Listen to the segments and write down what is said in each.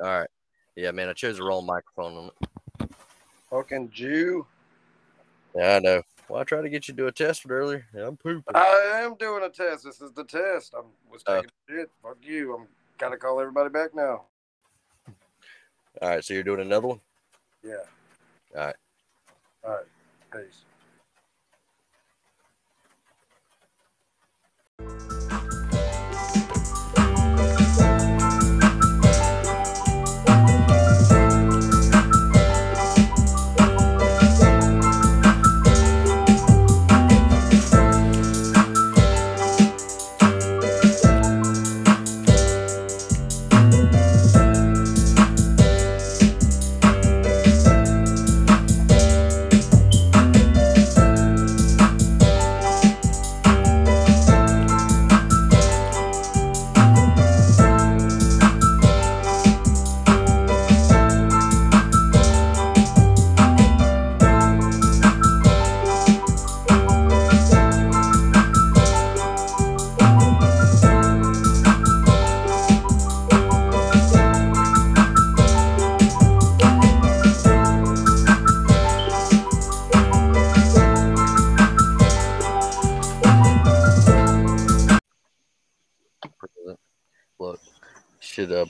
All right. Yeah, man, I chose the wrong microphone on it. Fucking Jew. Yeah, I know. Well, I tried to get you to do a test earlier. Yeah, I'm pooping. I am doing a test. This is the test. I was taking shit. Fuck you. I'm got to call everybody back now. All right, so you're doing another one? Yeah. All right. All right. Peace.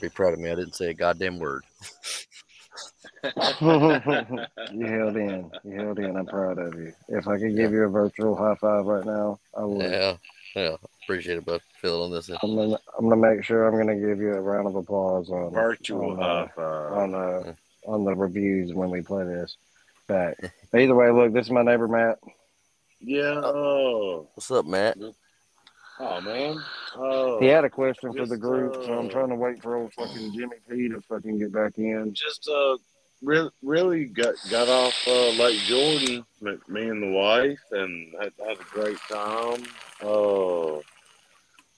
Be proud of me. I didn't say a goddamn word. You held in. I'm proud of you. If I could give you a virtual high five right now, I would. Yeah. Appreciate it, bud. Feel it on this end. I'm gonna make sure I'm gonna give you a round of applause on virtual high five on the reviews when we play this back. But either way, look, this is my neighbor Matt. Yeah. Oh. What's up, Matt? Oh, man. Oh, he had a question for the group, so I'm trying to wait for old fucking Jimmy P to fucking get back in. Just really got off Lake Jordan with me and the wife, and had a great time.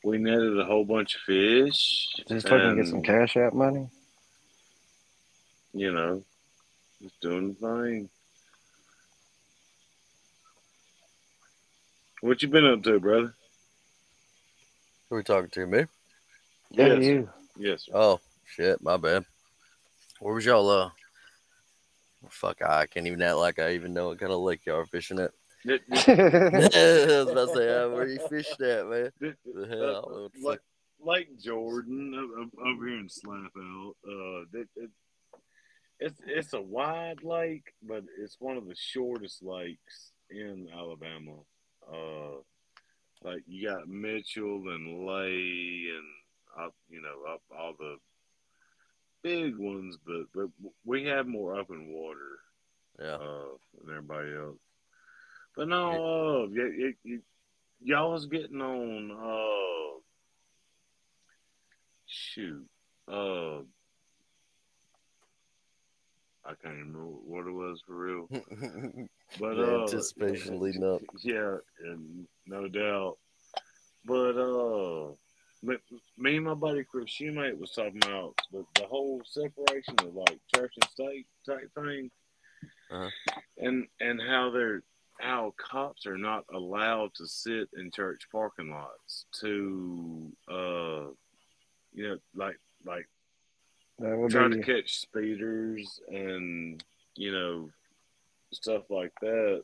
We netted a whole bunch of fish. Just fucking get some Cash App money? You know, just doing the thing. What you been up to, brother? Who are we talking to, me? Yeah, yes. You. Yes. Sir. Oh, shit, my bad. Where was y'all, fuck, I can't even act like I even know what kind of lake y'all are fishing at. I was about to say, where are you fishing at, man? Lake Jordan, over here in Slapout. It's a wide lake, but it's one of the shortest lakes in Alabama. Like, you got Mitchell and Lay and, all the big ones, but we have more up in water than everybody else. But no, y'all was getting on, I can't remember what it was for real. But anticipation leading up. Yeah, and no doubt. But me and my buddy Chris Shoemate was talking about the whole separation of like church and state type thing. And how cops are not allowed to sit in church parking lots to like trying to catch speeders and, stuff like that.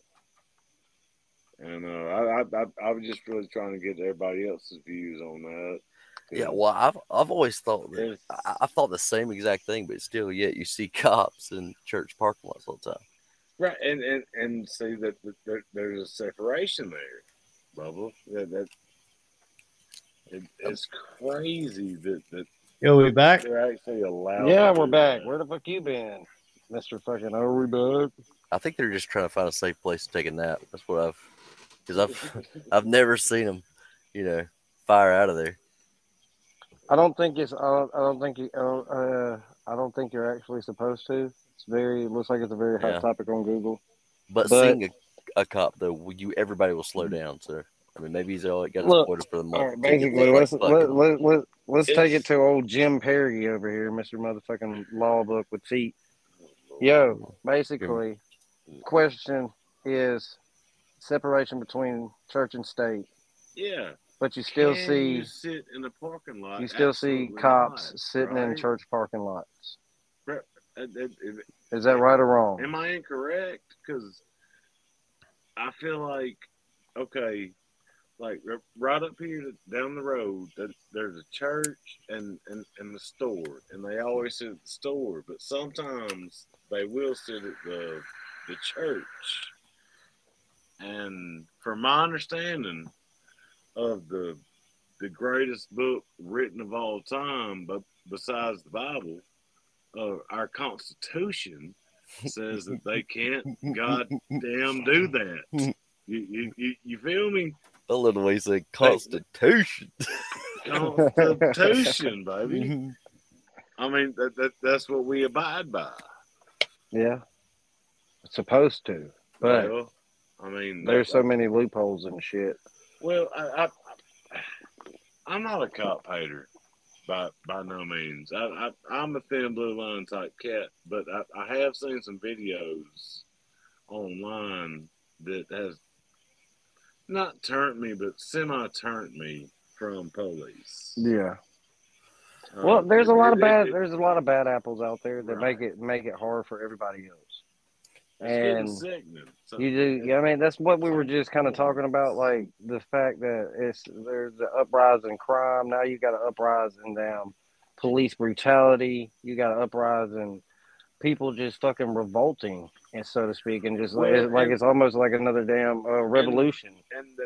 And I was just really trying to get everybody else's views on that. Yeah, well, I've always thought that. I thought the same exact thing, but still, yet you see cops in church parking lots all the time. Right, and see that there's a separation there, Bubba. It's crazy that Yo, we back? They're actually allowed. Yeah, we're back. Where the fuck you been, Mr. fucking Overbug? I think they're just trying to find a safe place to take a nap. That's what I've never seen them, fire out of there. I don't think you're actually supposed to. Looks like it's a very hot topic on Google. But seeing a cop though, everybody will slow down, sir. I mean, maybe he's all got his quarters for the month. Right, basically, let's take it to old Jim Perry over here, Mr. Motherfucking Law Book with feet. Yo, basically, question is separation between church and state. Yeah. But you still see you sit in the parking lot. You still see cops sitting in church parking lots. Is that right or wrong? Am I incorrect? Because I feel like, okay, like right up here down the road, there's a church and the store, and they always sit at the store, but sometimes they will sit at the church. And from my understanding of the greatest book written of all time, but besides the Bible, our Constitution says that they can't goddamn do that. You feel me? That little way said Constitution. Constitution, baby. I mean, that's what we abide by. Yeah. It's supposed to. But well, I mean, there's so many loopholes and shit. Well, I'm not a cop hater by no means. I'm a thin blue line type cat, but I have seen some videos online that has not turned me, but semi-turned me from police. Yeah. Well, there's a lot of bad apples out there that make it hard for everybody else. And I mean, that's what we were just kind of talking about, like the fact that there's an uprising in crime. Now you got an uprising down police brutality. You got an uprising people just fucking revolting, and so to speak, and just it's almost like another damn revolution. And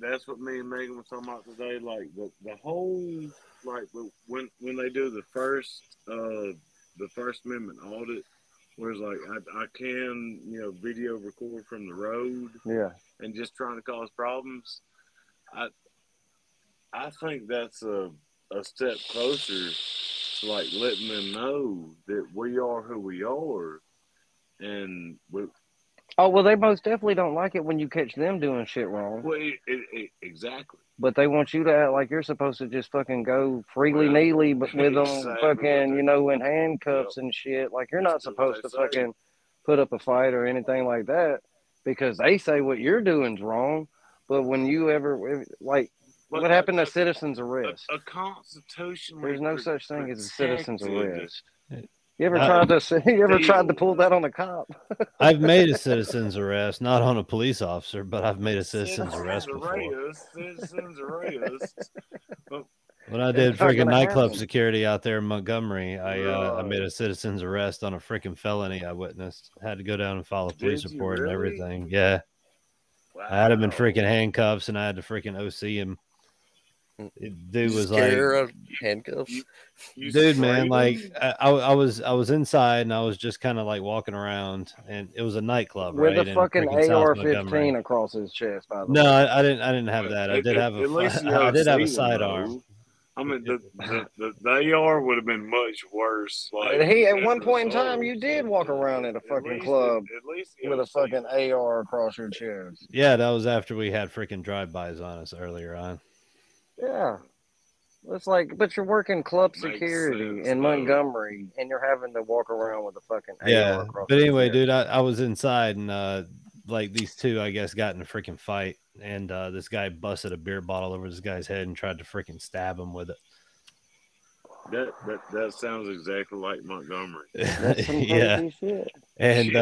that's what me and Megan were talking about today. Like the whole when they do the First Amendment audit. Whereas, like, I can, video record from the road, and just trying to cause problems. I think that's a step closer to like letting them know that we are who we are, and we. Oh well, they most definitely don't like it when you catch them doing shit wrong. Well, exactly. But they want you to act like you're supposed to just fucking go freely-neely but with them fucking, in handcuffs and shit. Like, you're not supposed to fucking put up a fight or anything like that because they say what you're doing's wrong. But when you ever, what happened to citizen's arrest? A constitutional... There's no such thing as a citizen's arrest. You ever tried to pull that on a cop? I've made a citizen's arrest, not on a police officer, but I've made a citizen's arrest before. Citizen's arrest. When I did freaking nightclub security out there in Montgomery, I made a citizen's arrest on a freaking felony I witnessed. Had to go down and file a police report and everything. Yeah. Wow. I had him in freaking handcuffs, and I had to freaking OC him. Dude was like handcuffs. Dude, man, like I was inside and I was just kind of like walking around, and it was a nightclub with a fucking AR-15 across his chest. By the way, no, I didn't have that. I did have a sidearm. I mean, the AR would have been much worse. Like, and he at one point in time, you did walk around at a fucking club with a fucking AR across your chest. Yeah, that was after we had freaking drive-bys on us earlier on. Yeah, it's like, but you're working club security in Montgomery, and you're having to walk around with a fucking AR. But anyway, dude, I was inside, and like these two, I guess, got in a freaking fight, and this guy busted a beer bottle over this guy's head and tried to freaking stab him with it. That sounds exactly like Montgomery. That's some crazy shit. And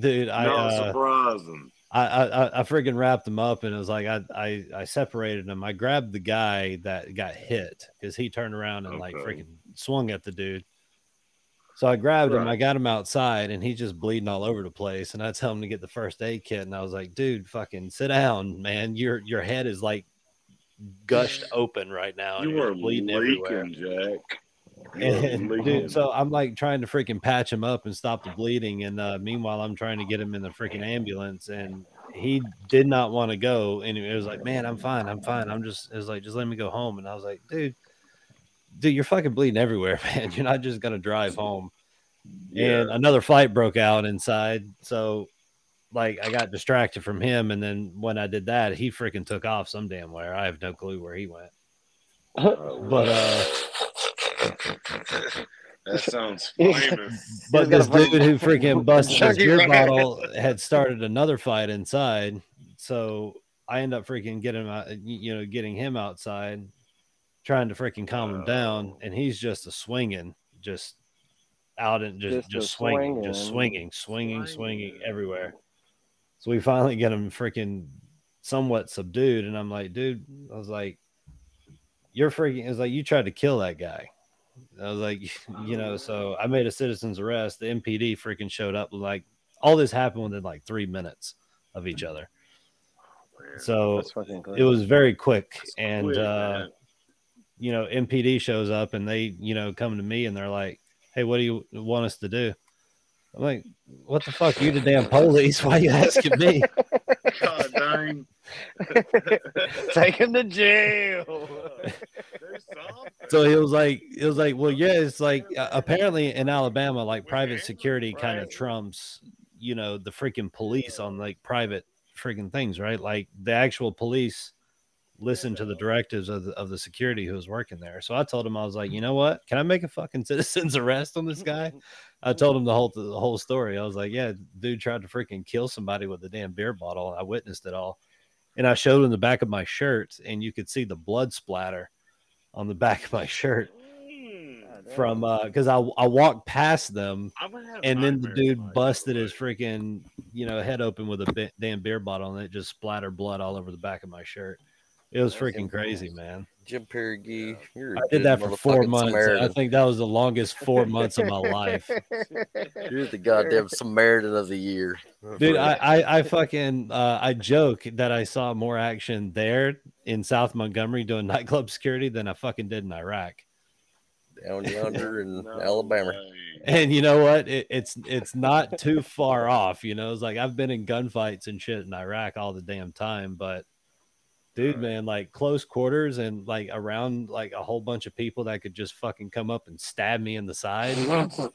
dude, not surprising. I freaking wrapped him up, and it was like I separated him. I grabbed the guy that got hit because he turned around and like freaking swung at the dude. So I grabbed him. I got him outside, and he's just bleeding all over the place. And I tell him to get the first aid kit, and I was like, dude, fucking sit down, man. Your head is like gushed open right now. You are bleeding everywhere, Jack. And, dude, so I'm like trying to freaking patch him up and stop the bleeding, and meanwhile I'm trying to get him in the freaking ambulance, and he did not want to go. And it was like, man, I'm fine, just let me go home. And I was like, dude, you're fucking bleeding everywhere, man. You're not just gonna drive home. Yeah. And another fight broke out inside, so like I got distracted from him, and then when I did that, he freaking took off some damn where. I have no clue where he went. But that sounds famous. But this dude who freaking busted his beer bottle had started another fight inside. So I end up freaking getting him outside, trying to freaking calm him down, and he's just swinging everywhere. So we finally get him freaking somewhat subdued, and I'm like, dude, I was like, you're freaking, it's like you tried to kill that guy. I was like, you know, so I made a citizen's arrest. The MPD freaking showed up. Like, all this happened within like 3 minutes of each other. So it was very quick. And, you know, MPD shows up and they, you know, come to me and they're like, hey, what do you want us to do? I'm like, what the fuck? You the damn police. Why are you asking me? God dang. Take him to jail. So it was like, well, yeah, it's like apparently in Alabama, like private security kind of trumps, you know, the freaking police on like private freaking things, right? Like the actual police listen to the directives of the security who was working there. So I told him, I was like, you know what? Can I make a fucking citizen's arrest on this guy? I told him the whole story. I was like, yeah, dude tried to freaking kill somebody with a damn beer bottle. I witnessed it all. And I showed him the back of my shirt, and you could see the blood splatter on the back of my shirt from because I walked past them, and then the dude busted his freaking, you know, head open with a damn beer bottle, and it just splattered blood all over the back of my shirt. It was freaking crazy, man. Jim Perigee. I did that for 4 months. I think that was the longest 4 months of my life. You're the goddamn Samaritan of the year. Dude, I fucking I joke that I saw more action there in South Montgomery doing nightclub security than I fucking did in Iraq. Down yonder in Alabama. And you know what? It's not too far off, you know. It's like I've been in gunfights and shit in Iraq all the damn time, but dude, man, like close quarters and like around like a whole bunch of people that could just fucking come up and stab me in the side.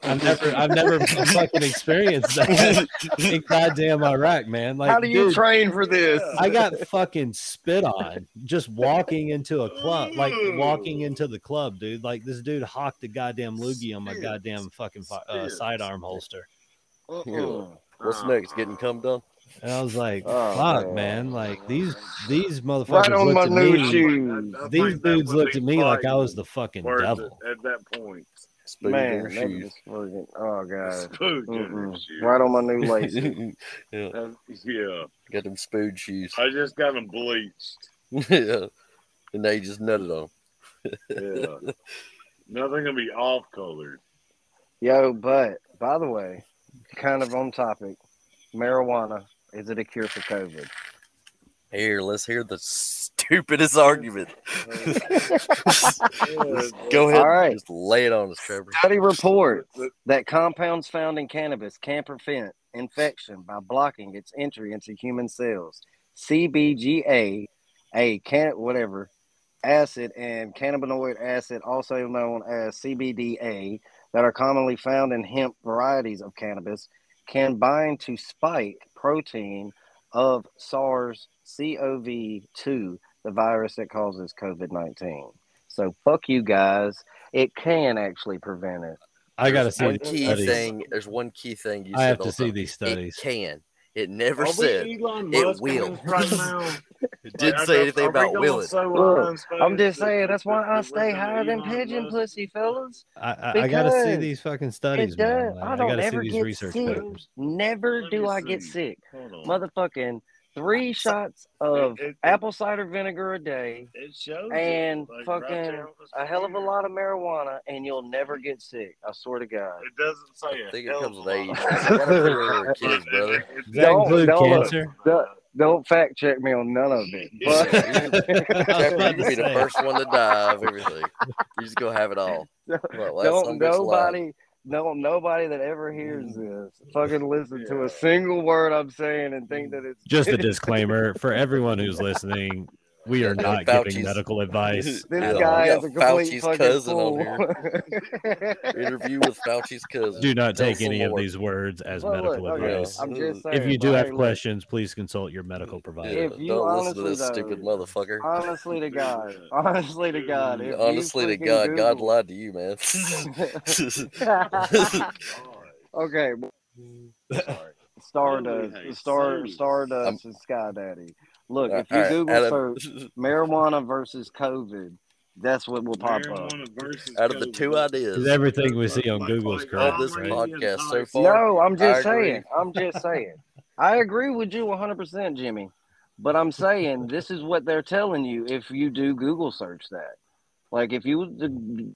I've never fucking experienced that in goddamn Iraq, man. Like, how do you train for this? I got fucking spit on just walking into a club, like walking into the club, dude. Like this dude hocked a goddamn loogie on my goddamn fucking sidearm holster. What's next? Getting cummed on? And I was like, fuck, man. Like these motherfuckers right on my new shoes. These dudes looked at me like I was the fucking devil. At that point. Spooky man, shoes. Oh, God. Right on my new laces. Yeah. Got them spood shoes. I just got them bleached. Yeah. And they just nutted on them. Yeah. Nothing gonna be off colored. Yo, but by the way, kind of on topic. Marijuana, is it a cure for COVID? Here, let's hear the stupidest argument. Go ahead. All right. And just lay it on us, Trevor. Study reports that compounds found in cannabis can prevent infection by blocking its entry into human cells. CBGA, acid and cannabinoid acid, also known as CBDA, that are commonly found in hemp varieties of cannabis, can bind to spike protein of SARS-CoV-2, the virus that causes COVID-19. So fuck you guys. It can actually prevent it. I gotta see the studies. There's one key thing you said. I have to see these studies. It can. It never said it will. It didn't say anything about will it. Look, I'm just saying that's why I stay higher than pigeon pussy, fellas. I gotta see these fucking studies, man. I don't ever get sick. Never do I get sick. Motherfucking 3 shots of apple cider vinegar a day and fucking a hell of a lot of marijuana, and you'll never get sick. I swear to God. It doesn't say it. I think it comes with age. Does that include cancer? Don't fact check me on none of it. But you'd be the first one to die of everything. You just go have it all. Don't nobody. No, nobody that ever hears this fucking listen to a single word I'm saying and think that it's just a disclaimer for everyone who's listening. We are not giving medical advice. This guy is a complete Fauci's cousin fool. On here. Interview with Fauci's cousin. Do not take any of these words as medical advice. I'm just saying, if you do have questions, please consult your medical provider. If you don't listen to this stupid motherfucker. Honestly to God, God lied to you, man. Okay. Sorry. Stardust and Sky Daddy. Look, if you Google search marijuana versus COVID, that's what will pop up. Out of the two ideas, everything we see on Google is correct. This podcast so far. No, I'm just saying. I'm just saying. I agree with you 100%, Jimmy. But I'm saying this is what they're telling you if you do Google search that. Like, if you the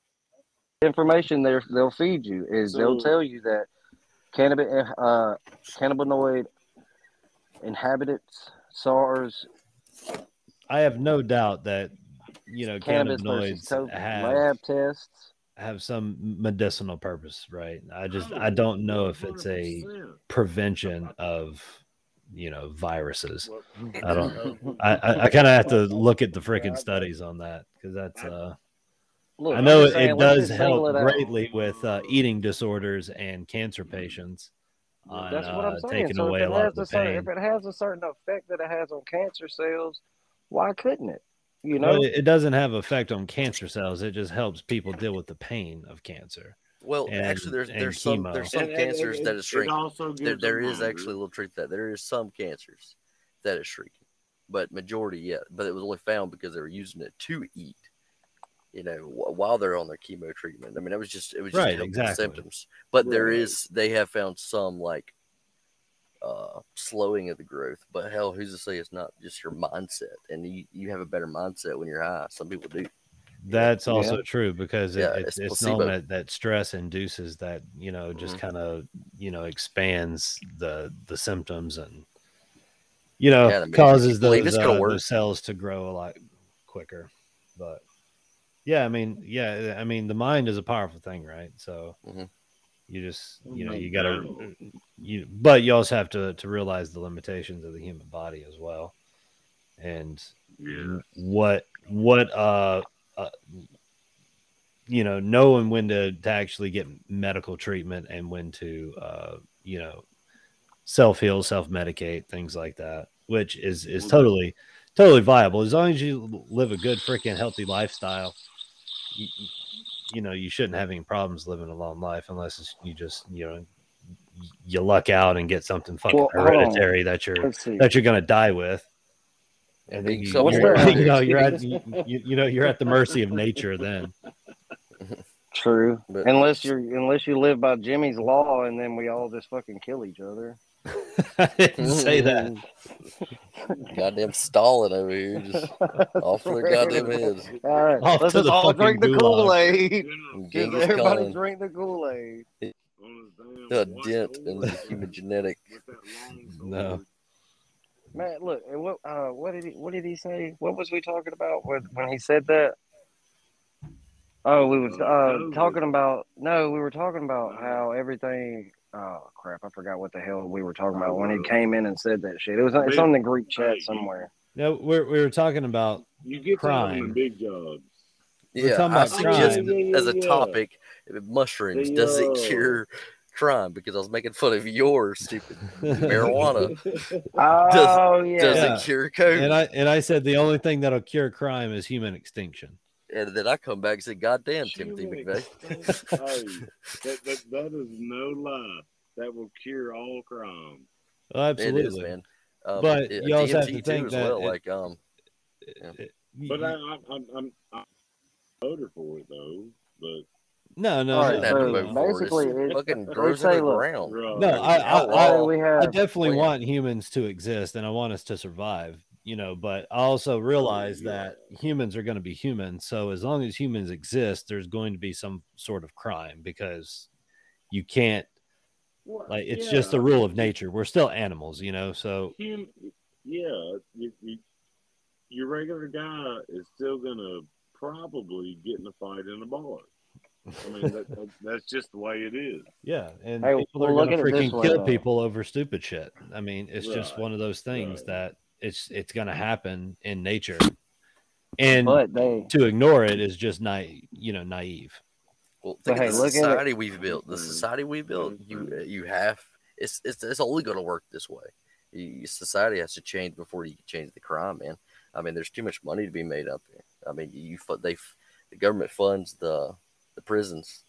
information they'll feed you is they'll tell you that cannabinoid inhabitants, SARS. I have no doubt that. You know, cannabinoids lab tests have some medicinal purpose, right? I don't know if it's a prevention of, you know, viruses. I don't. I kind of have to look at the freaking studies on that because that's. I know it does help greatly with eating disorders and cancer patients. On, that's what I'm saying. Taking away a lot of the pain. If it has a certain effect that it has on cancer cells, why couldn't it? You know, well, it doesn't have effect on cancer cells. It just helps people deal with the pain of cancer. Well, and, actually, there's some cancers that is shrinking. There is actually a little truth that there is some cancers that is shrinking, but majority yet. But it was only found because they were using it to eat. You know, while they're on their chemo treatment. I mean, it was just right, exactly. Symptoms. But they have found some like slowing of the growth, but hell, who's to say it's not just your mindset? And you have a better mindset when you're high. Some people do. That's also true because it's known that stress induces that, you know, just kind of, you know, expands the symptoms and, you know, causes those cells to grow a lot quicker. But I mean, the mind is a powerful thing, right? So. Mm-hmm. You just, you know, you gotta, but you also have to realize the limitations of the human body as well, and what you know, knowing when to actually get medical treatment and when to, you know, self-heal, self-medicate, things like that, which is totally viable as long as you live a good freaking healthy lifestyle. You know, you shouldn't have any problems living a long life unless you luck out and get something fucking hereditary that you're going to die with. And then you're at the mercy of nature then. True. But unless you live by Jimmy's law and then we all just fucking kill each other. I didn't say that. Goddamn Stalin over here, just off their goddamn heads. All right, let's just all drink the Kool-Aid. Everybody drink the Kool-Aid. A dent in the human genetic. No. Matt, look. What did he say? What was we talking about when he said that? Oh, we was talking about. No, we were talking about how everything. Oh crap! I forgot what the hell we were talking about when he came in and said that shit. It's on the Greek chat somewhere. No, we were talking about crime. Big jobs. Yeah, I suggested as a topic, mushrooms. Does it cure crime? Because I was making fun of your stupid marijuana. Does it cure COVID? And I said the only thing that'll cure crime is human extinction. And then I come back and say, God damn, Timothy McVeigh. That is no lie. That will cure all crime. Well, absolutely. It is, man. But you also have to think that... Well. But I'm a voter for it, though. But... No. Right, basically, it fucking grows in the ground. Right. No, I definitely want humans to exist, and I want us to survive. You know, but I also realize that humans are going to be human. So as long as humans exist, there's going to be some sort of crime because you can't, it's just the rule of nature. We're still animals, you know, so. Your regular guy is still going to probably get in a fight in a bar. I mean, that's just the way it is. Yeah, and people are going to freaking kill people over stupid shit. I mean, it's just one of those things that. It's going to happen in nature, and to ignore it is just naive. Well, the society we built, you have it's only going to work this way. Society has to change before you can change the crime, man. I mean, there's too much money to be made out there. I mean, the government funds the prisons,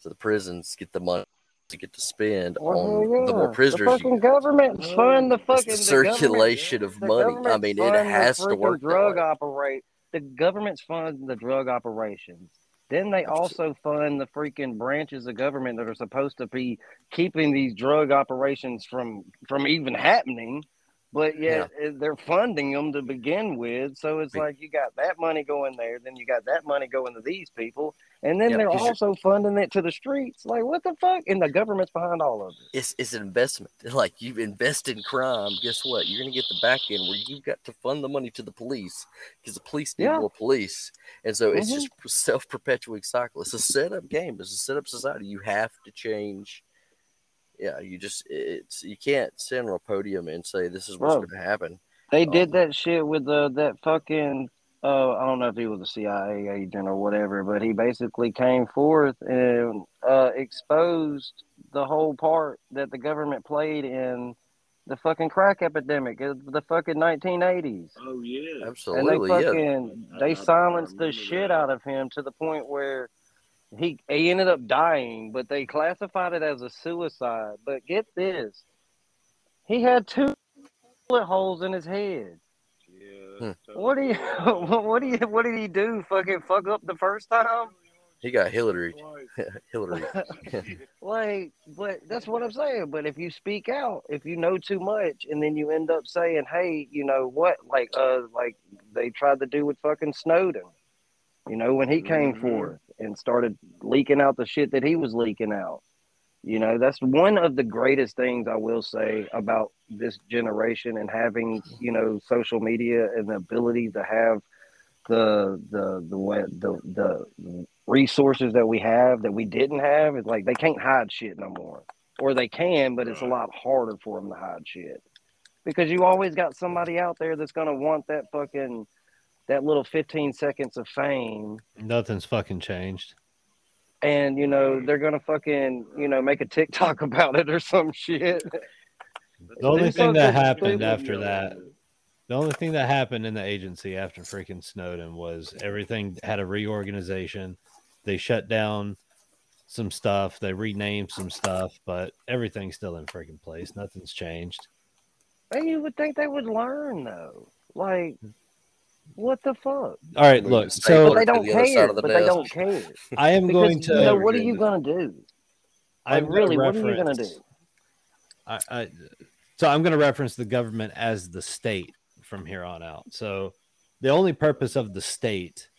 so the prisons get the money to get to spend on the more prisoners. The fucking government fund the fucking circulation of money. I mean, it has to work. The government's funding the drug operations. Then they also fund the freaking branches of government that are supposed to be keeping these drug operations from even happening. But yet they're funding them to begin with. So it's like you got that money going there. Then you got that money going to these people. And then they're also funding it to the streets. Like, what the fuck? And the government's behind all of it. It's an investment. Like, you invest in crime. Guess what? You're going to get the back end where you've got to fund the money to the police because the police need more police. And so it's just a self-perpetuating cycle. It's a setup game. It's a setup society. You have to change. Yeah, you can't stand on a podium and say this is what's going to happen. They did that shit with that fucking, I don't know if he was a CIA agent or whatever, but he basically came forth and exposed the whole part that the government played in the fucking crack epidemic of the fucking 1980s. Oh, yeah. Absolutely, and they silenced the shit out of him to the point where he ended up dying, but they classified it as a suicide. But get this. He had 2 bullet holes in his head. Yeah. What did he do? Fucking fuck up the first time? He got Hillary. Hillary. But that's what I'm saying. But if you speak out, if you know too much, and then you end up saying, hey, you know what? Like they tried to do with fucking Snowden. You know, when he came forth and started leaking out the shit that he was leaking out. You know, that's one of the greatest things I will say about this generation and having, you know, social media and the ability to have the resources that we have that we didn't have. It's like they can't hide shit no more. Or they can, but it's a lot harder for them to hide shit. Because you always got somebody out there that's going to want that fucking... that little 15 seconds of fame. Nothing's fucking changed. And, you know, they're going to fucking, you know, make a TikTok about it or some shit. The only thing that happened in the agency after freaking Snowden was everything had a reorganization. They shut down some stuff. They renamed some stuff, but everything's still in freaking place. Nothing's changed. And you would think they would learn, though. Like... what the fuck? All right, look. So they don't care. I am going to. You know, what are you going to do? What are you going to do? So I'm going to reference the government as the state from here on out. So the only purpose of the state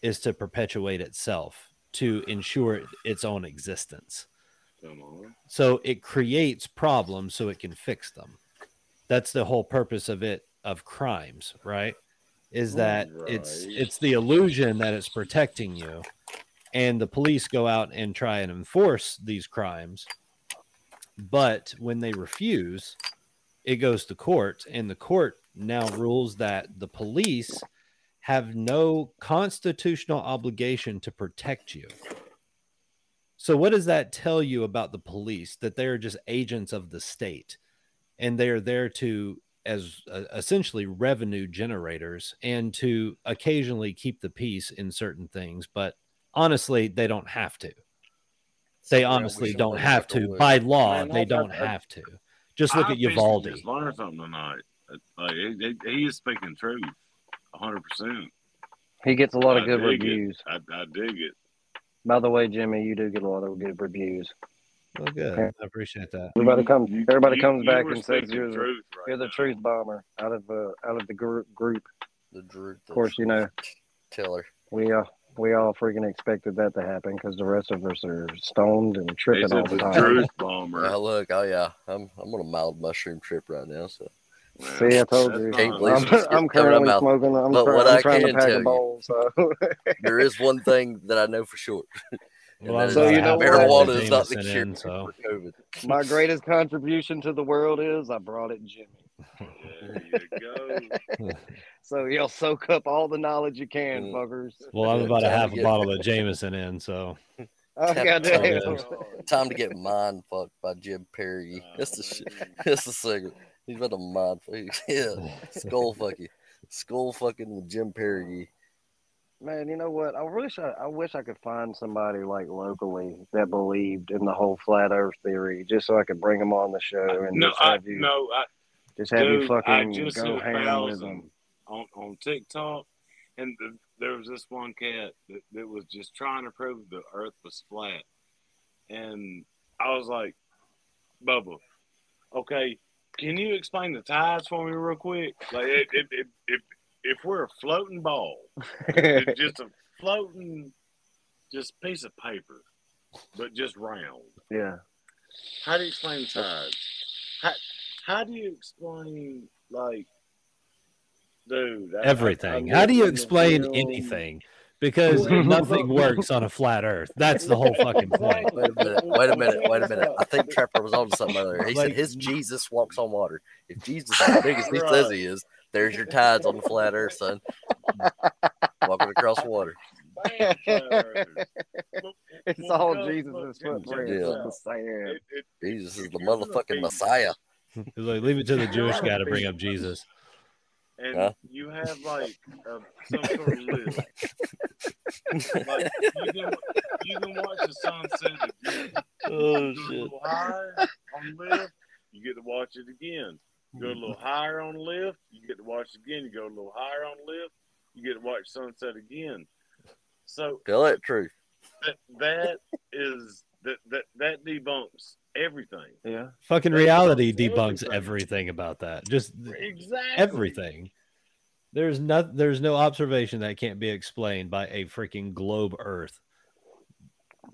is to perpetuate itself, to ensure its own existence. So it creates problems so it can fix them. That's the whole purpose of it, of crimes, right? Is that it's the illusion that it's protecting you, and the police go out and try and enforce these crimes, but when they refuse, it goes to court, and the court now rules that the police have no constitutional obligation to protect you. So what does that tell you about the police? That they are just agents of the state, and they are there to essentially revenue generators and to occasionally keep the peace in certain things. But honestly, they don't have to. They honestly don't have to. By law, they don't have to. Just look at Uvalde. Just learned something tonight. Like, he is speaking truth 100%. He gets a lot of good reviews. I dig it. By the way, Jimmy, you do get a lot of good reviews. Oh, good. I appreciate that. Everybody comes back and says you're the truth bomber out of the group. Of course, you know, Taylor. We all freaking expected that to happen because the rest of us are stoned and tripping all the time. Truth bomber. I'm on a mild mushroom trip right now. So see, I told you. I'm currently smoking. I'm trying to pack a bowl. So there is one thing that I know for sure. Well, so you know, marijuana is not the cure for COVID. My greatest contribution to the world is I brought it, Jimmy. There you go. So you'll soak up all the knowledge you can, fuckers. Well, I'm about to have a bottle of Jameson in, so. Oh, time to get mind fucked by Jim Perry. That's the shit. That's the secret. He's about to mind fuck you. Yeah, skull fucking with Jim Perry. Man, you know what? I wish I could find somebody like locally that believed in the whole flat Earth theory, just so I could bring them on the show and just have you fucking go ham with them on TikTok. And there was this one cat that was just trying to prove the Earth was flat, and I was like, Bubba, okay, can you explain the tides for me real quick? Like, if we're a floating ball, just a floating, just piece of paper, but just round. Yeah. How do you explain tides? How do you explain, like, dude? Everything. How do you explain anything? Because nothing works on a flat Earth. That's the whole fucking point. Wait a minute. I think Trapper was on to something earlier. He said his Jesus walks on water. If Jesus is as big as he says he is, there's your tides on the flat Earth, son. Walking across water. It's all Jesus' footprint. Yeah. Jesus is the motherfucking Messiah. Like, leave it to the Jewish guy to bring up Jesus. And you have, like, some sort of list. Like, you can watch the sunset again. Oh, shit. Go a little higher on the lift, you get to watch it again. Go a little higher on the lift, you get to watch it again. You go a little higher on the lift, you get to watch sunset again. So tell that truth. That debunks everything. Yeah. Fucking reality debunks everything about that. Just exactly everything. There's no observation that can't be explained by a freaking globe Earth.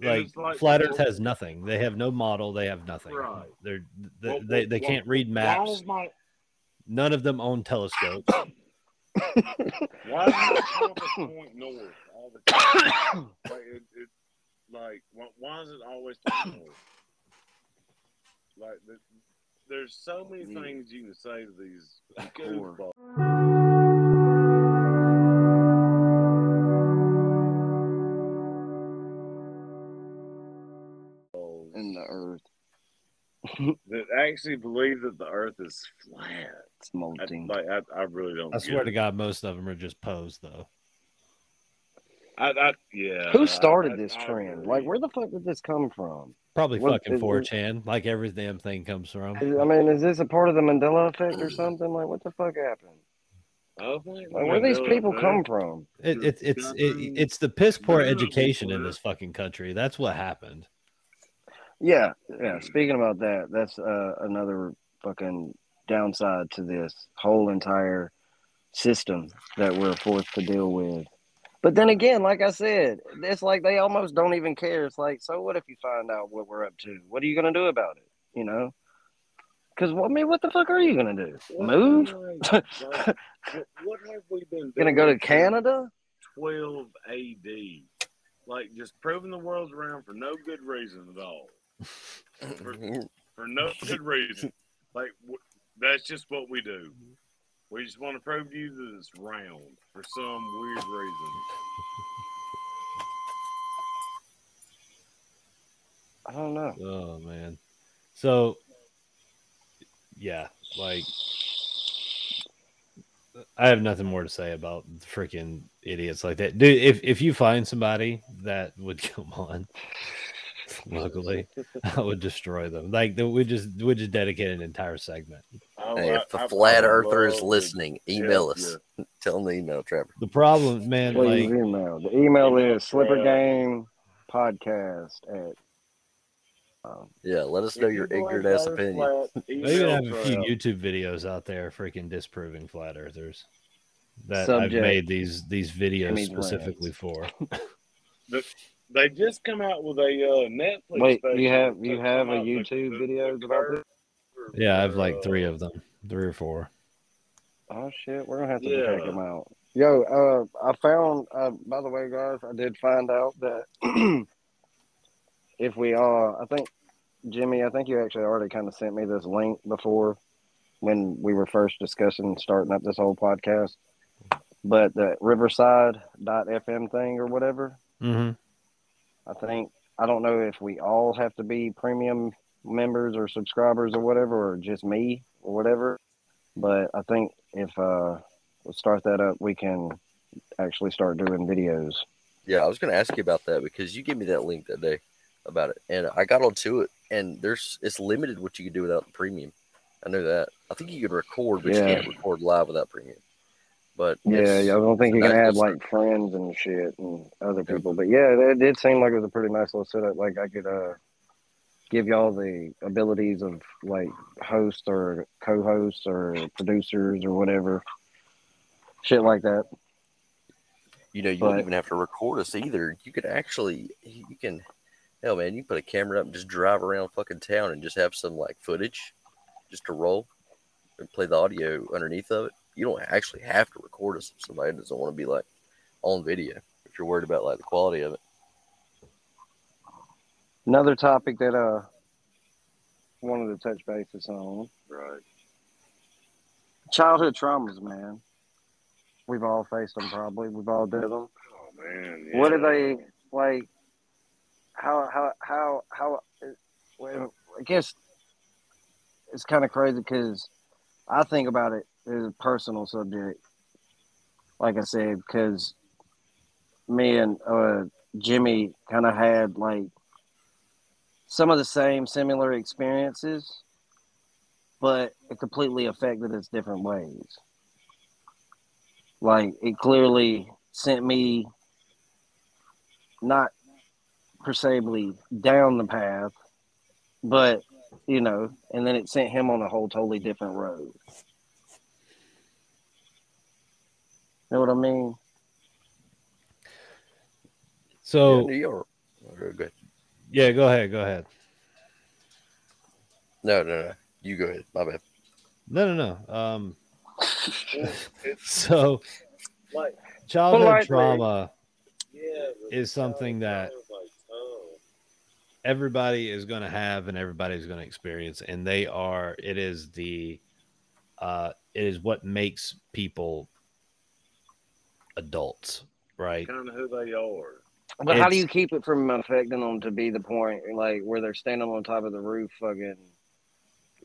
Like flat Earth has nothing. They have no model. They have nothing. Right. They can't read maps. None of them own telescopes. Why does the compass point north all the time? Why is it always point north? Like, there's so many things you can say to these goofballs. In the Earth. That actually believe that the Earth is flat. It's molting. I really don't. I swear to God, most of them are just posed, though. Yeah. Who started this trend? Like, where the fuck did this come from? Probably fucking 4chan. Like every damn thing comes from. I mean, is this a part of the Mandela effect or something? Like, what the fuck happened? Where do these people come from? It's the piss poor education in this fucking country. That's what happened. Yeah. Speaking about that, that's another fucking downside to this whole entire system that we're forced to deal with. But then again, like I said, it's like they almost don't even care. It's like, so what if you find out what we're up to? What are you going to do about it? You know? Because, I mean, what the fuck are you going to do? Move? What have we been doing? Going to go to Canada? 12 A.D. Like, just proving the world's around for no good reason at all. For no good reason. Like, that's just what we do. We just want to prove to you that it's round for some weird reason. I don't know. Oh, man. So, yeah, like, I have nothing more to say about freaking idiots like that. Dude, if you find somebody that would come on, luckily, I would destroy them. Like, we just dedicate an entire segment. Hey, if the flat earther is listening, email us. Yeah. Tell them the email, Trevor. The problem, man, please, like, email. The email is slippergamepodcast at. Let us know your ignorant ass opinion. They even have a few YouTube videos out there, freaking disproving flat earthers. That I've made these videos specifically for. They just come out with a Netflix. Wait, you have a YouTube video about this? Yeah, I have like three of them, 3 or 4. Oh shit, we're gonna have to check them out. Yo, I found. By the way, guys, I did find out that if we are, I think Jimmy, I think you actually already kind of sent me this link before when we were first discussing starting up this whole podcast. But the Riverside.fm thing or whatever. Mm-hmm. I don't know if we all have to be premium members or subscribers or whatever, or just me or whatever. But I think if we start that up, we can actually start doing videos. Yeah, I was going to ask you about that because you gave me that link that day about it, and I got onto it, and it's limited what you can do without the premium. I know that. I think you can record, but you can't record live without premium. But I don't think you can add like friends and shit and other people. But yeah, it did seem like it was a pretty nice little setup. Like I could give y'all the abilities of like hosts or co-hosts or producers or whatever, shit like that. You know, you don't even have to record us either. You could actually, hell man, you can put a camera up and just drive around fucking town and just have some like footage just to roll and play the audio underneath of it. You don't actually have to record us if somebody doesn't want to be like on video, if you're worried about like the quality of it. Another topic that wanted to touch bases on. Right. Childhood traumas, man. We've all faced them, probably. We've all did them. Oh man! Yeah. What are they like? How? Well, I guess it's kind of crazy because I think about it as a personal subject. Like I said, because me and Jimmy kind of had like some of the same similar experiences, but it completely affected us different ways. Like, it clearly sent me not perceivably down the path, but, you know, and then it sent him on a whole totally different road. Know what I mean? So, go ahead. No. You go ahead. My bad. No. So, childhood trauma is something that everybody is going to have and everybody's going to experience, and it is what makes people adults, right? Kind of who they are. But how do you keep it from affecting them to be the point, like where they're standing on top of the roof, fucking?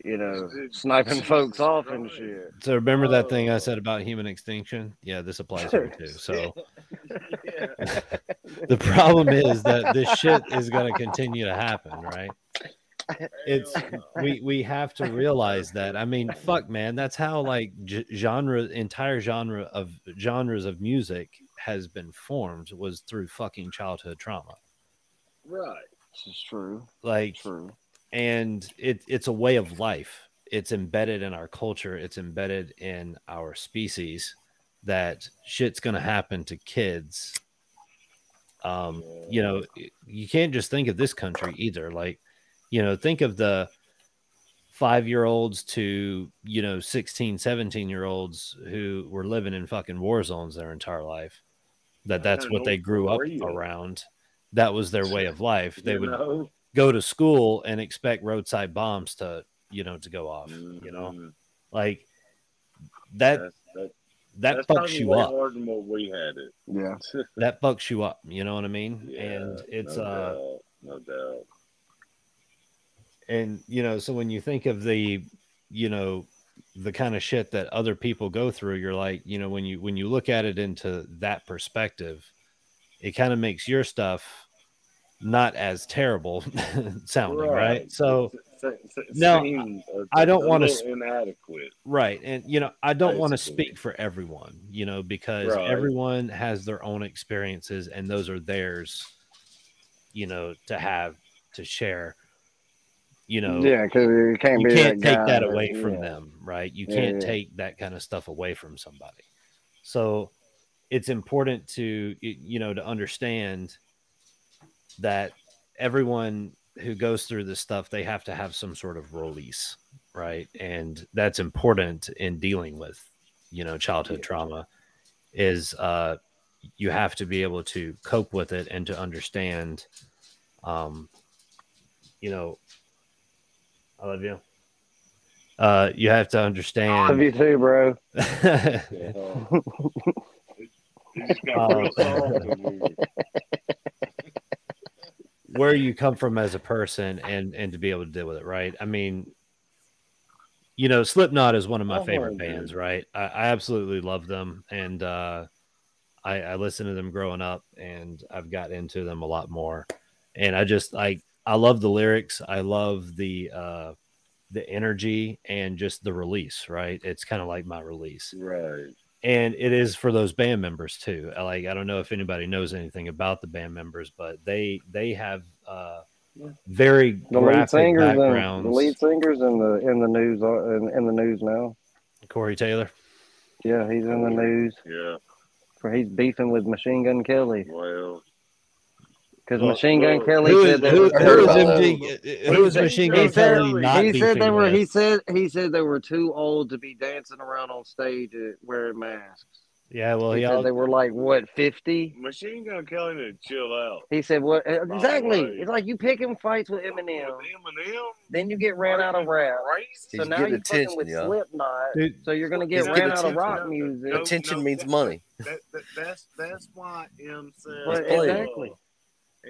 You know, sniping folks off and shit. So remember that thing I said about human extinction? Yeah, this applies here too. So the problem is that this shit is going to continue to happen, right? It's we have to realize that. I mean, fuck, man, that's how like genres of music has been formed, was through fucking childhood trauma. Right. This is true. Like true. And it's a way of life. It's embedded in our culture. It's embedded in our species that shit's going to happen to kids. You know, you can't just think of this country either. Like, you know, think of the 5-year-olds to, you know, 16, 17-year-olds who were living in fucking war zones their entire life. That's what they grew up around. That was their way of life. They would go to school and expect roadside bombs to go off, you know, like that fucks you up. We had it. Yeah. That fucks you up. You know what I mean? Yeah, and it's, no doubt. And, you know, so when you think of the, you know, the kind of shit that other people go through, you're like, you know, when you look at it into that perspective, it kind of makes your stuff not as terrible sounding, right? So no, I don't want to inadequate, right? And you know, I don't want to speak for everyone, you know, because everyone has their own experiences and those are theirs, you know, to share, you know. Yeah, because you can't take that away from them, right? You can't take that kind of stuff away from somebody. So it's important to, you know, to understand that everyone who goes through this stuff, they have to have some sort of release, right? And that's important in dealing with, you know, childhood trauma is you have to be able to cope with it and to understand, you know, I love you. You have to understand. I love you too, bro. Where you come from as a person and to be able to deal with it, right? I mean, you know, Slipknot is one of my favorite bands, right? I absolutely love them. And I listened to them growing up, and I've got into them a lot more. And I just like, I love the lyrics. I love the energy and just the release, right? It's kind of like my release. Right. And it is for those band members too. Like, I don't know if anybody knows anything about the band members, but they have very graphic backgrounds. The lead singer's in the news now. Corey Taylor. Yeah, he's in the news. Yeah. For he's beefing with Machine Gun Kelly. Wow. Because Machine Gun Kelly said that who was Machine Gun Kelly not beefing with? He said they were too old to be dancing around on stage wearing masks. Yeah, well, he said they were like, what, 50? Machine Gun Kelly to chill out. He said, what? Exactly. It's like you picking fights with Eminem. Then you get ran out of rap. So now you're fucking with Slipknot. So you're going to get ran out of rock music. Attention means money. That's why M said. Exactly.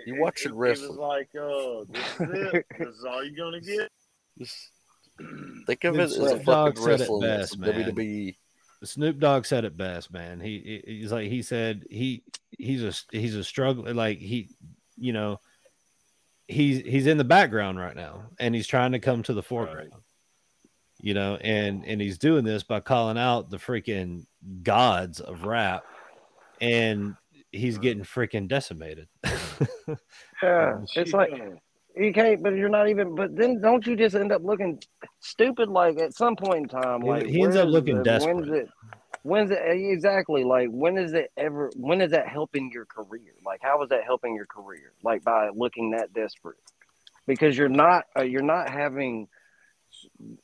You watch it wrestle. It was like, this is it. This is all you're going to get. Think of it as a fucking wrestling WWE. Snoop Dogg said it best, man. He's like, he said he's a struggle, like he's in the background right now, and he's trying to come to the foreground, right. You know, and he's doing this by calling out the freaking gods of rap, and he's getting freaking decimated. Yeah, it's like. You can't, but you're not even. But then, don't you just end up looking stupid? Like at some point in time, like he ends up looking desperate. When's it? Exactly. Like when is it ever? When is that helping your career? Like how is that helping your career? Like by looking that desperate, because you're not having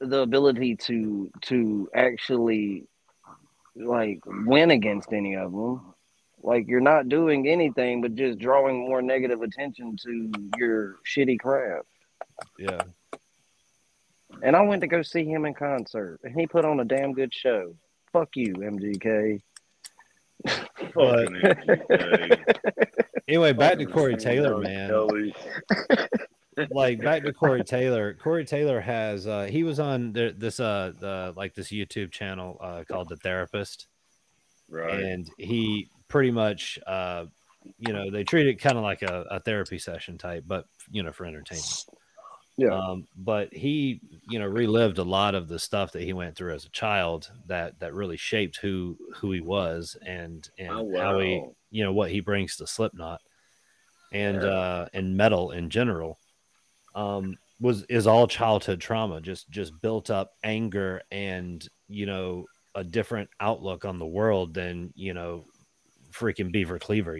the ability to actually like win against any of them. Like, you're not doing anything but just drawing more negative attention to your shitty craft. Yeah. And I went to go see him in concert, and he put on a damn good show. Fuck you, MGK. But, anyway, back to Corey Taylor, man. Like, back to Corey Taylor. Corey Taylor has, he was on this YouTube channel called The Therapist. Right. And he... pretty much, they treat it kind of like a therapy session type, but, for entertainment. Yeah. But he, relived a lot of the stuff that he went through as a child that really shaped who he was and how he, what he brings to Slipknot and metal in general, is all childhood trauma, just built up anger and, a different outlook on the world than, freaking Beaver Cleaver,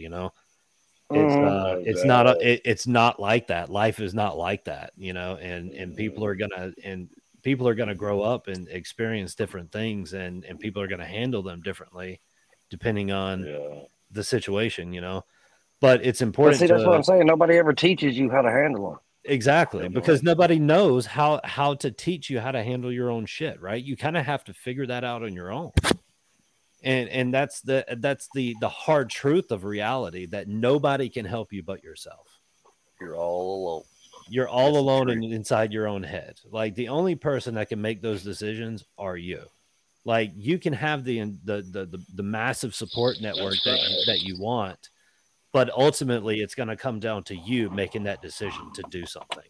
it's not like that. Life is not like that, and people are gonna grow up and experience different things, and people are gonna handle them differently depending on the situation, but it's important. But see, that's what I'm saying. Nobody ever teaches you how to handle them. Exactly. Because nobody knows how to teach you how to handle your own shit, right? You kind of have to figure that out on your own. And that's the hard truth of reality, that nobody can help you but yourself. You're all alone. You're all that's alone inside your own head. Like, the only person that can make those decisions are you. Like, you can have the massive support network that you want, but ultimately it's going to come down to you making that decision to do something.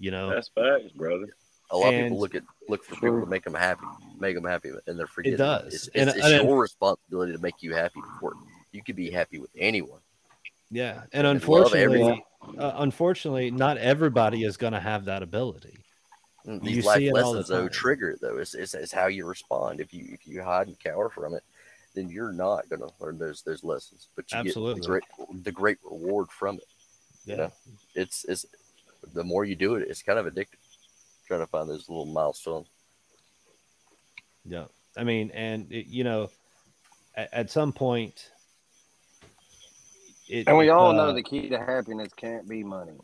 That's facts, brother. A lot of people look for people to make them happy, and they're forgetting. It does. It's your responsibility to make you happy before you could be happy with anyone. Yeah, and unfortunately, not everybody is going to have that ability. These life lessons, though, trigger it, though. It's how you respond. If you hide and cower from it, then you're not going to learn those lessons. But you get the great reward from it. Yeah, it's the more you do it, it's kind of addictive. Trying to find this little milestone. Yeah, I mean, and it, at some point, and we all know the key to happiness can't be money.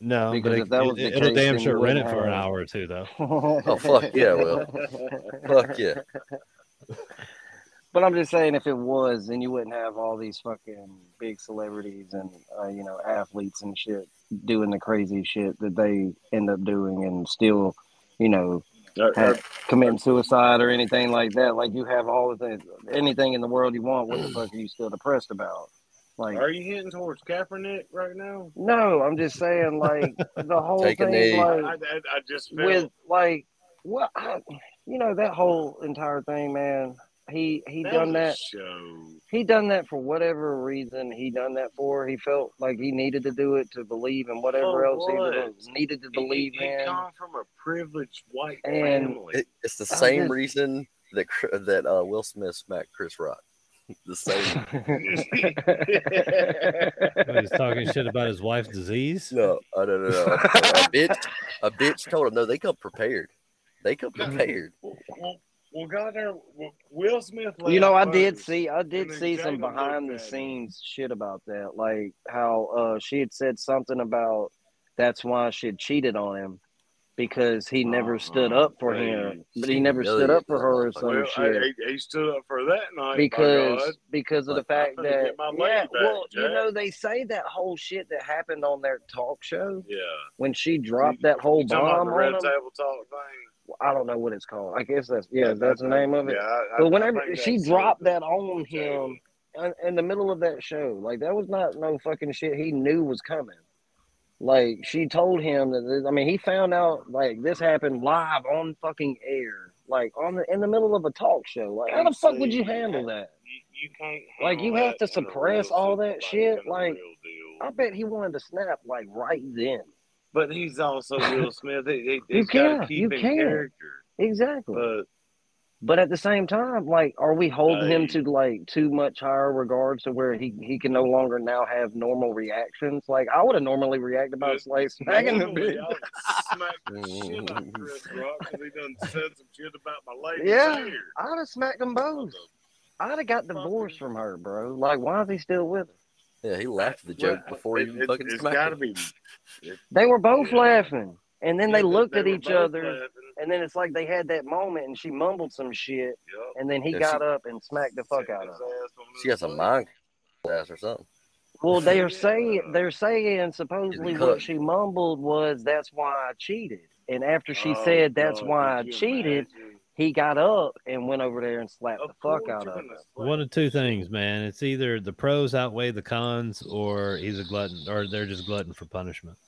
No, because but if that was the it'll case, damn sure rent it for an hour or two, though. Oh fuck yeah, Will. Fuck yeah. But I'm just saying, if it was, then you wouldn't have all these fucking big celebrities and athletes and shit doing the crazy shit that they end up doing, and still, had committing suicide or anything like that. Like, you have all of the anything in the world you want. What the fuck are you still depressed about? Like, are you hitting towards Kaepernick right now? No, I'm just saying, like, the whole thing, like, I just felt with, like, what, you know, that whole entire thing, man. He done that. He done that for whatever reason. He done that for. He felt like he needed to do it to believe in whatever else he needed to believe in. He come from a privileged white family. It's the same reason that Will Smith smacked Chris Rock. The same. He's talking shit about his wife's disease. No. A bitch told him. No, they come prepared. Well, goddamn, Will Smith. You know, I did see some behind the scenes shit about that, like how she had said something about that's why she had cheated on him because he never stood up for him, but he never stood up for her or some shit. He stood up for that night because of the fact that you know, they say that whole shit that happened on their talk show. Yeah, when she dropped that whole bomb on him. I don't know what it's called. I guess that's the name of it. Yeah, but whenever she dropped that on him in the middle of that show, like, that was not no fucking shit he knew was coming. Like, she told him that. I mean, he found out, like, this happened live on fucking air, like in the middle of a talk show. Like, how the fuck would you handle that? You can't. Like, you have to suppress all that shit. Like, I bet he wanted to snap like right then. But he's also Will Smith. He's got to keep in character. Exactly. But at the same time, like, are we holding him to, like, too much higher regards to where he can no longer now have normal reactions? Like, I would have normally reacted by smacking him. I would smack the shit out of Chris Rock because he done said some shit about my lady. Yeah, I would have smacked them both. I would have got divorced from her, bro. Like, why is he still with her? Yeah, he laughed at the joke before he even fucking smacked him. They were both laughing, and then they looked at each other, and then it's like they had that moment, and she mumbled some shit, and then he got up and smacked the fuck out of her. She has a mind ass or something. Well, they are saying supposedly what she mumbled was, "That's why I cheated," and after she said, "That's why I cheated," he got up and went over there and slapped the fuck out of him. One of two things, man. It's either the pros outweigh the cons, or he's a glutton, or they're just glutton for punishment.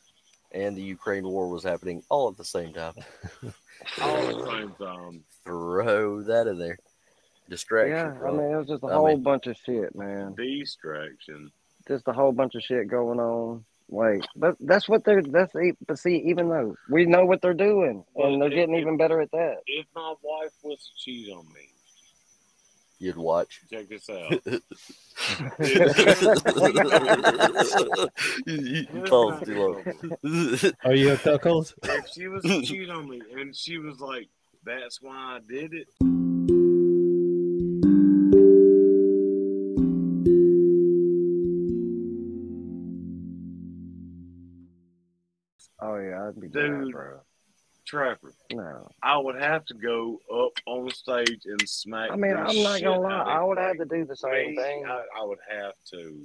And the Ukraine war was happening all at the same time. Throw that in there. Distraction. Yeah, I mean, it was just a whole bunch of shit, man. Distraction. Just a whole bunch of shit going on. Like, but that's what they're. That's but see, even though we know what they're doing, and they're getting even better at that. If my wife was to cheat on me, you'd watch. Check this out. Are you a cuckold? If she was to cheat on me, and she was like, "That's why I did it." Dude, Trapper. No, I would have to go up on stage and smack. I mean, I'm not gonna lie. I would have to do the same thing. I would have to.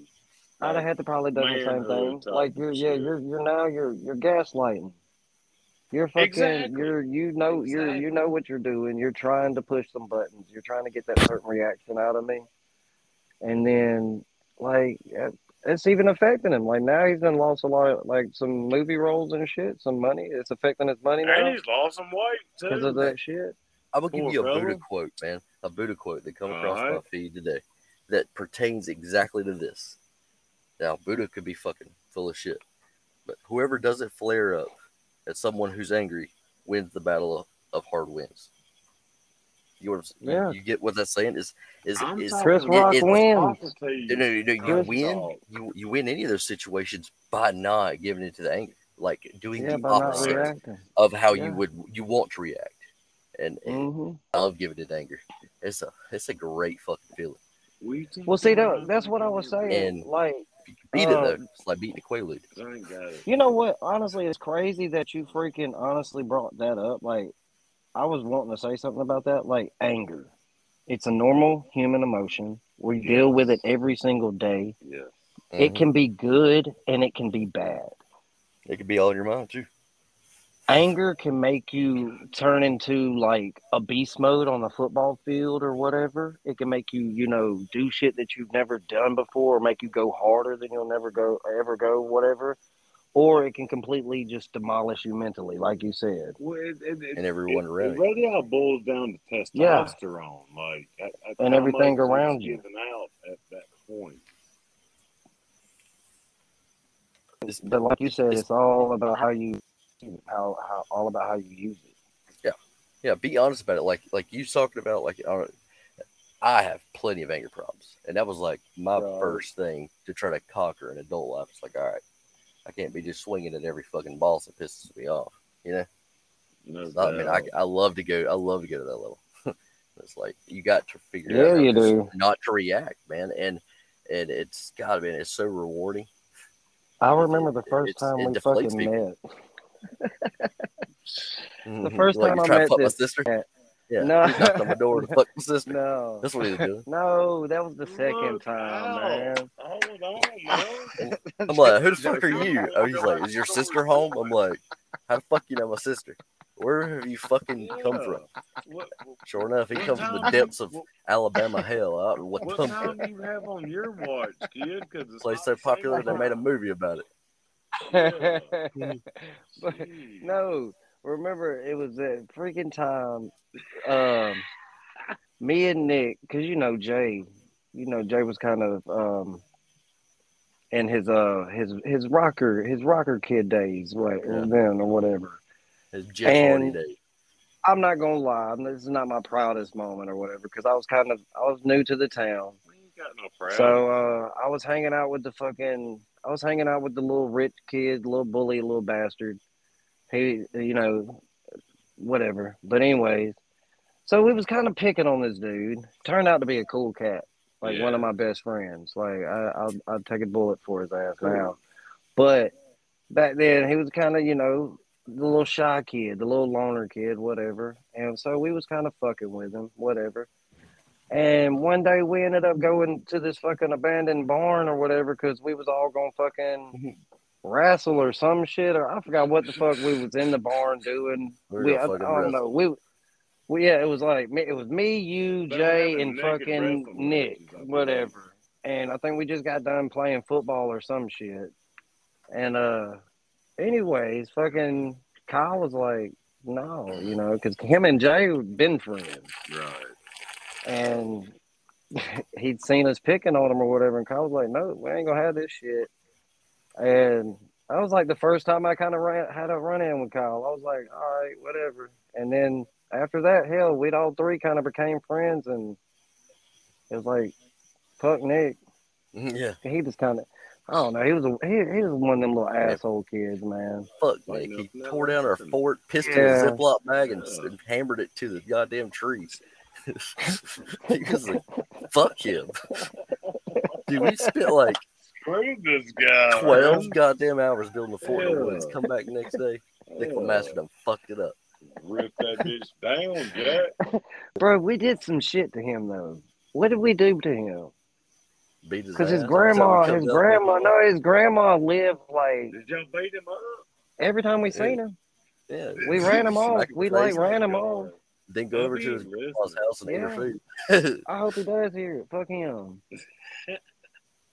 I'd have had to probably do the same thing. Like, you're now gaslighting. You're fucking. Exactly. You know what you're doing. You're trying to push some buttons. You're trying to get that certain reaction out of me, and then like. It's even affecting him. Like, now he's done lost a lot of, like, some movie roles and shit, some money. It's affecting his money now. And he's lost some weight, too. Because of that shit. I'm going to give you a Buddha quote, man. A Buddha quote that come across my feed today that pertains exactly to this. Now, Buddha could be fucking full of shit. But whoever doesn't flare up at someone who's angry wins the battle of hard wins. You get what that's saying? Is Chris Rock wins. You win any of those situations by not giving into the anger, like doing the opposite of how you want to react. And I love giving it anger. It's a great fucking feeling. Well, see, that's what I was saying. And like, beat it though. It's like beating a Quaalude. You know what? Honestly, it's crazy that you freaking honestly brought that up. Like, I was wanting to say something about that, like anger. It's a normal human emotion. We deal with it every single day. Yeah. It can be good and it can be bad. It can be all in your mind too. anger can make you turn into like a beast mode on the football field or whatever. It can make you, you know, do shit that you've never done before, or make you go harder than you'll ever go, whatever. Or it can completely just demolish you mentally, like you said. Well, and everyone around you. It really all boils down to testosterone, like, and everything around you. Giving out at that point. But like you said, it's all about how you. All about how you use it. Yeah. Be honest about it. Like you talking about. Like I have plenty of anger problems, and that was like my first thing to try to conquer in adult life. It's like, all right, I can't be just swinging at every fucking boss that pisses me off. You know. No, so, I mean, I love to go. I love to go to that level. It's like you got to figure out how to not to react, man. And it's gotta be. It's so rewarding. I remember the first time we fucking met. The first time I met this sister. Yeah. No. He knocked on my door to fuck my sister. No. That's what he was doing. No, that was the second time, man. Hold on, man. I'm like, who the fuck are you? Oh, he's like, is your sister home? I'm like, how the fuck you know my sister? Where have you fucking come from? Sure enough, he comes from the depths of Alabama hell. What time do you have on your watch, kid? Because it's place so popular they made a movie about it. But no, remember it was that freaking time. Me and Nick, because Jay was kind of in his rocker kid days, right? Yeah. Then or whatever. His J40 days. I'm not gonna lie, this is not my proudest moment or whatever, because I was new to the town. You got no proud. So I was hanging out with the little rich kid, little bully, little bastard. He, whatever. But anyways, so we was kind of picking on this dude. Turned out to be a cool cat, one of my best friends. Like I'll take a bullet for his ass now. But back then, he was kind of, the little shy kid, the little loner kid, whatever. And so we was kind of fucking with him, whatever. And one day we ended up going to this fucking abandoned barn or whatever, because we was all going to fucking wrestle or some shit. Or I forgot what the fuck we was in the barn doing. I don't know. It was like, it was me, you, Jay, and fucking Nick, whatever. And I think we just got done playing football or some shit. And anyways, fucking Kyle was like, no, because him and Jay had been friends. Right. And he'd seen us picking on him or whatever, and Kyle was like, no, we ain't going to have this shit. And I was like, the first time I kind of had a run-in with Kyle, I was like, all right, whatever. And then after that, hell, we'd all three kind of became friends, and it was like, fuck Nick. Yeah. He was kind of, I don't know, he was one of them little asshole kids, man. Fuck Nick. He tore down our fort, pissed in a Ziploc bag, and hammered it to the goddamn trees. He was like, "Fuck him, dude." We spent like 12 goddamn hours building a fort in the woods. Come back the next day, Nick Master done fucked it up. Rip that bitch down, Jack. Bro, we did some shit to him though. What did we do to him? Beat his ass. Because his grandma lived like. Did y'all beat him up? Every time we seen him, we ran him off. We ran him off. Then go over to his grandma's house and eat her food. I hope he does hear it. Fuck him.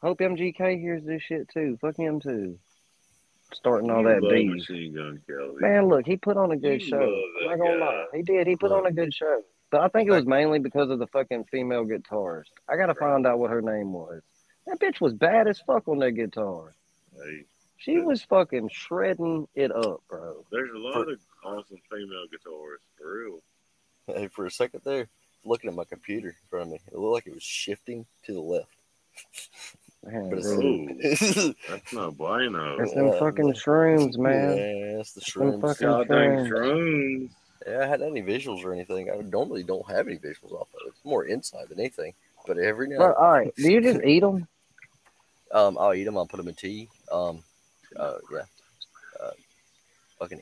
Hope MGK hears this shit too. Fuck him too. Starting all that beef. Machine Gun Kelly. Man, look, he put on a good show. I'm not gonna lie, he did. He put on a good show. But I think it was mainly because of the fucking female guitarist. I gotta find out what her name was. That bitch was bad as fuck on that guitar. Hey, she was fucking shredding it up, bro. There's a lot of awesome female guitarists, for real. Hey, for a second there, looking at my computer in front of me, it looked like it was shifting to the left. Man, that's no bueno. That's them fucking shrooms, man. Yeah, that's the shrooms. Goddamn shrooms. Yeah, I had any visuals or anything. I normally don't have any visuals off of it. It's more insight than anything. But every now and then. All right. Do you just eat them? I'll eat them. I'll put them in tea. Fucking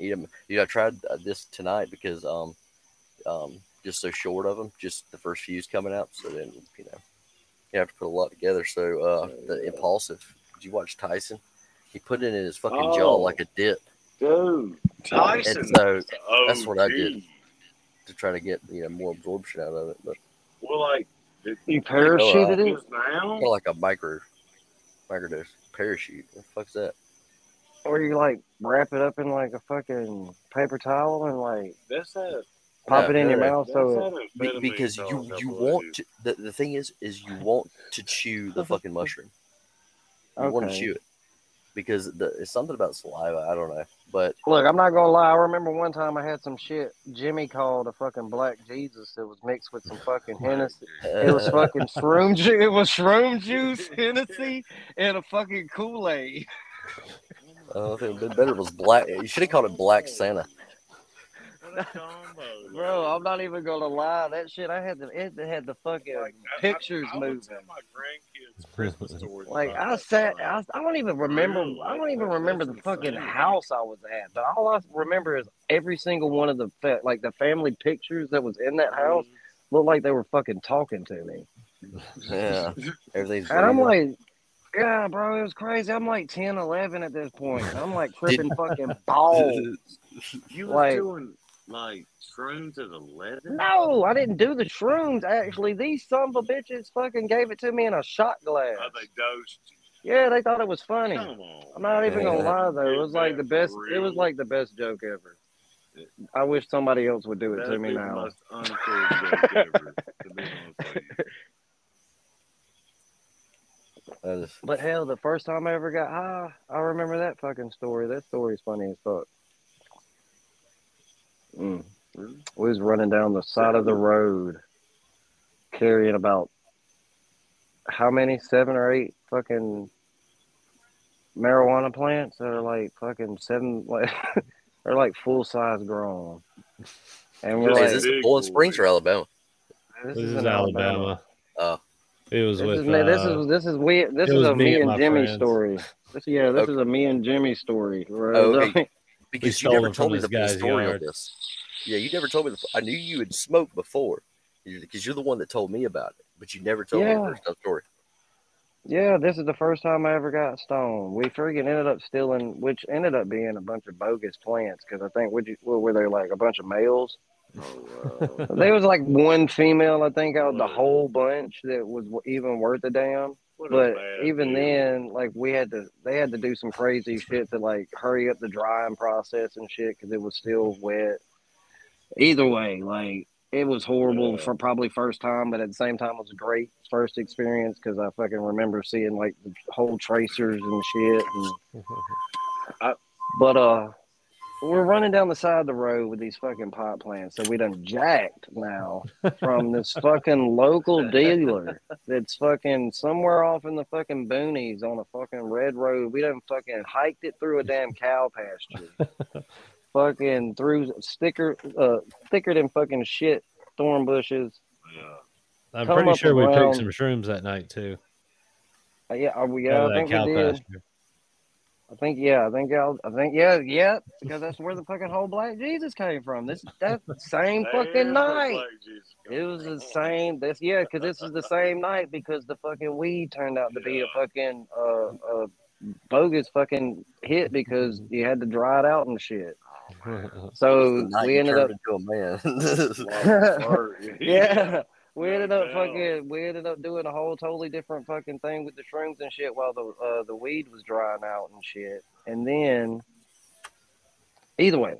eat them. I tried this tonight because just so short of them, just the first few's coming out, so then you have to put a lot together. So the impulsive. Did you watch Tyson? He put it in his fucking jaw like a dip, Dude, Tyson. So that's what I did to try to get more absorption out of it. But well, like you parachuted it now, like a microdose parachute. What the fuck's that? Or you like wrap it up in like a fucking paper towel and like pop it in your mouth. So because you want to, the thing is you want to chew the fucking mushroom. You want to chew it. Because it's something about saliva, I don't know. But look, I'm not gonna lie. I remember one time I had some shit Jimmy called a fucking black Jesus that was mixed with some fucking Hennessy. It was fucking shroom juice. It was shroom juice, Hennessy, and a fucking Kool-Aid. Oh, I think it would have been better. It was black. You should have called it Black Santa. Bro, I'm not even gonna lie. That shit, it had the fucking pictures moving. Like I don't even remember. I don't even remember the fucking house I was at. But all I remember is every single one of the family pictures that was in that house looked like they were fucking talking to me. Yeah, everything's. And I'm like, yeah, bro, it was crazy. I'm like 10, 11 at this point. I'm like tripping fucking balls. You were doing. Like shrooms at 11? No, I didn't do the shrooms. Actually, these son of a bitches fucking gave it to me in a shot glass. Oh, they dosed. Yeah, they thought it was funny. Come on, I'm not even gonna lie though. It was like the best. Real. It was like the best joke ever. I wish somebody else would do it to me now. Most unfair joke ever, to be honest with you. But hell, the first time I ever got high, I remember that fucking story. That story's funny as fuck. Mm. Really? We was running down the side of the road carrying about how many 7 or 8 fucking marijuana plants that are like fucking 7 like they're like full size grown. And we're like, is this Bowling Springs or Alabama? This is Alabama. It was this is a me and Jimmy story. This is a me and Jimmy story. Right? Oh, okay. Because you never told me the full story on this. Yeah, you never told me. I knew you had smoked before because you're the one that told me about it, but you never told me the first time story. Yeah, this is the first time I ever got stoned. We friggin' ended up stealing, which ended up being a bunch of bogus plants because I think, what were they, like a bunch of males? There was like one female, I think, out of the whole bunch that was even worth a damn. But even then, like they had to do some crazy shit to like hurry up the drying process and shit because it was still wet. Either way, like it was horrible for probably first time, but at the same time, it was a great first experience because I fucking remember seeing like the whole tracers and shit. And we're running down the side of the road with these fucking pot plants that we done jacked now from this fucking local dealer that's fucking somewhere off in the fucking boonies on a fucking red road. We done fucking hiked it through a damn cow pasture. Fucking through thicker than fucking shit thorn bushes. Yeah. I'm pretty sure we picked some shrooms that night too. I think we did. Pasture. I think because that's where the fucking whole Black Jesus came from. That same fucking night. It was the same. Because this is the same night because the fucking weed turned out to be a fucking a bogus fucking hit because you had to dry it out and shit. So we ended up into a man. Yeah. We ended up doing a whole totally different fucking thing with the shrooms and shit while the weed was drying out and shit. And then, either way,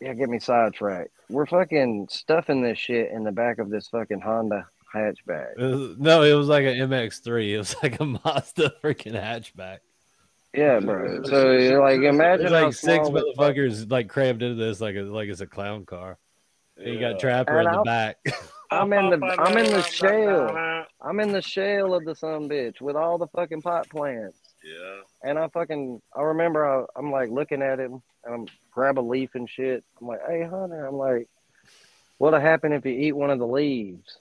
get me sidetracked. We're fucking stuffing this shit in the back of this fucking Honda hatchback. It was like an MX-3. It was like a Mazda freaking hatchback. Yeah, bro. So like, imagine it's like 6 motherfuckers like crammed into this like it's a clown car. Yeah. You got Trapper in the back. I'm in the shell of the son bitch with all the fucking pot plants. Yeah. And I remember I'm like looking at him and I'm grab a leaf and shit. I'm like, hey, Hunter. I'm like, what'll happen if you eat one of the leaves?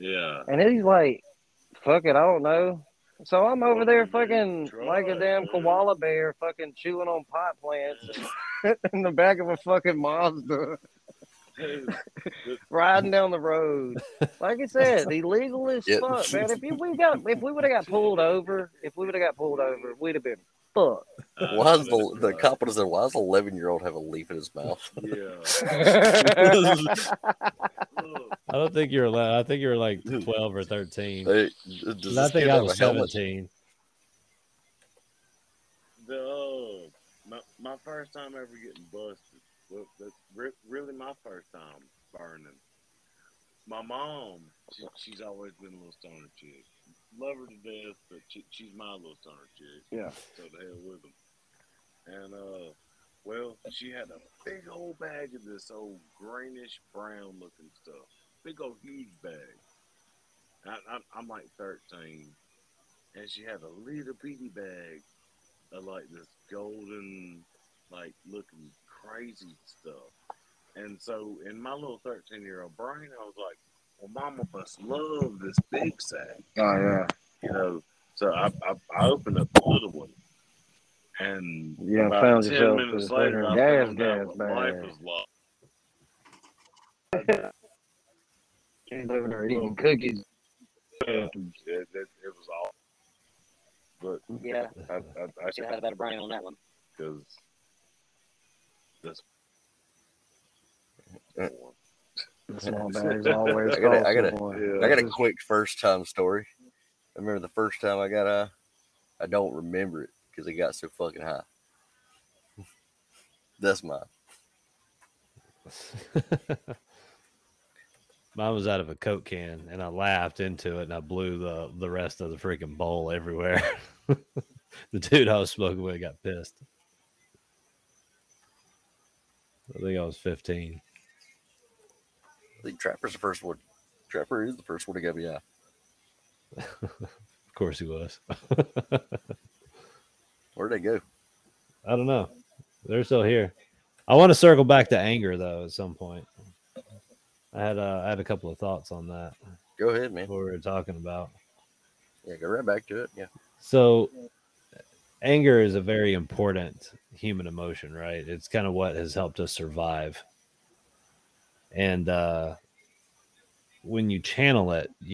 Yeah. And he's like, fuck it, I don't know. So I'm over there fucking like a damn koala bear fucking chewing on pot plants in the back of a fucking Mazda. Riding down the road, like I said, illegal as fuck, man. If we would have got pulled over, we'd have been fuck? Why is the cop is there? Why does an 11-year-old have a leaf in his mouth? Yeah. I don't think you're allowed. I think you're like 12 or 13. I think I was 17. My first time ever getting busted. Well, that's really my first time burning. My mom, she's always been a little stoner chick. Love her to death, but she's my little stoner chick. Yeah. So the hell with them. And, well, she had a big old bag of this old greenish-brown looking stuff. Big old huge bag. I'm like 13. And she had a little bitty bag of, like, this golden, like, looking crazy stuff. And so in my little 13-year-old brain, I was like, well, mama must love this big sack. Oh, yeah. You know, so I opened up the little one. And yeah, about found 10 minutes later, I found out my life was lost. Can't live in her eating cookies. It was all. But yeah, I should have had a better brain on that one. Because that's I got a quick first time story. I remember the first time I got high. I don't remember it because I got so fucking high. That's mine. Mine was out of a Coke can, and I laughed into it, and I blew the rest of the freaking bowl everywhere. The dude I was smoking with got pissed. I think I was 15. I think Trapper's the first one. Trapper is the first one to get me out. Of course he was. Where'd they go? I don't know. They're still here. I want to circle back to anger, though, at some point. I had a couple of thoughts on that. Go ahead, man. What we were talking about. Yeah, go right back to it. Yeah. So anger is a very important human emotion, right? It's kind of what has helped us survive. And when you channel it,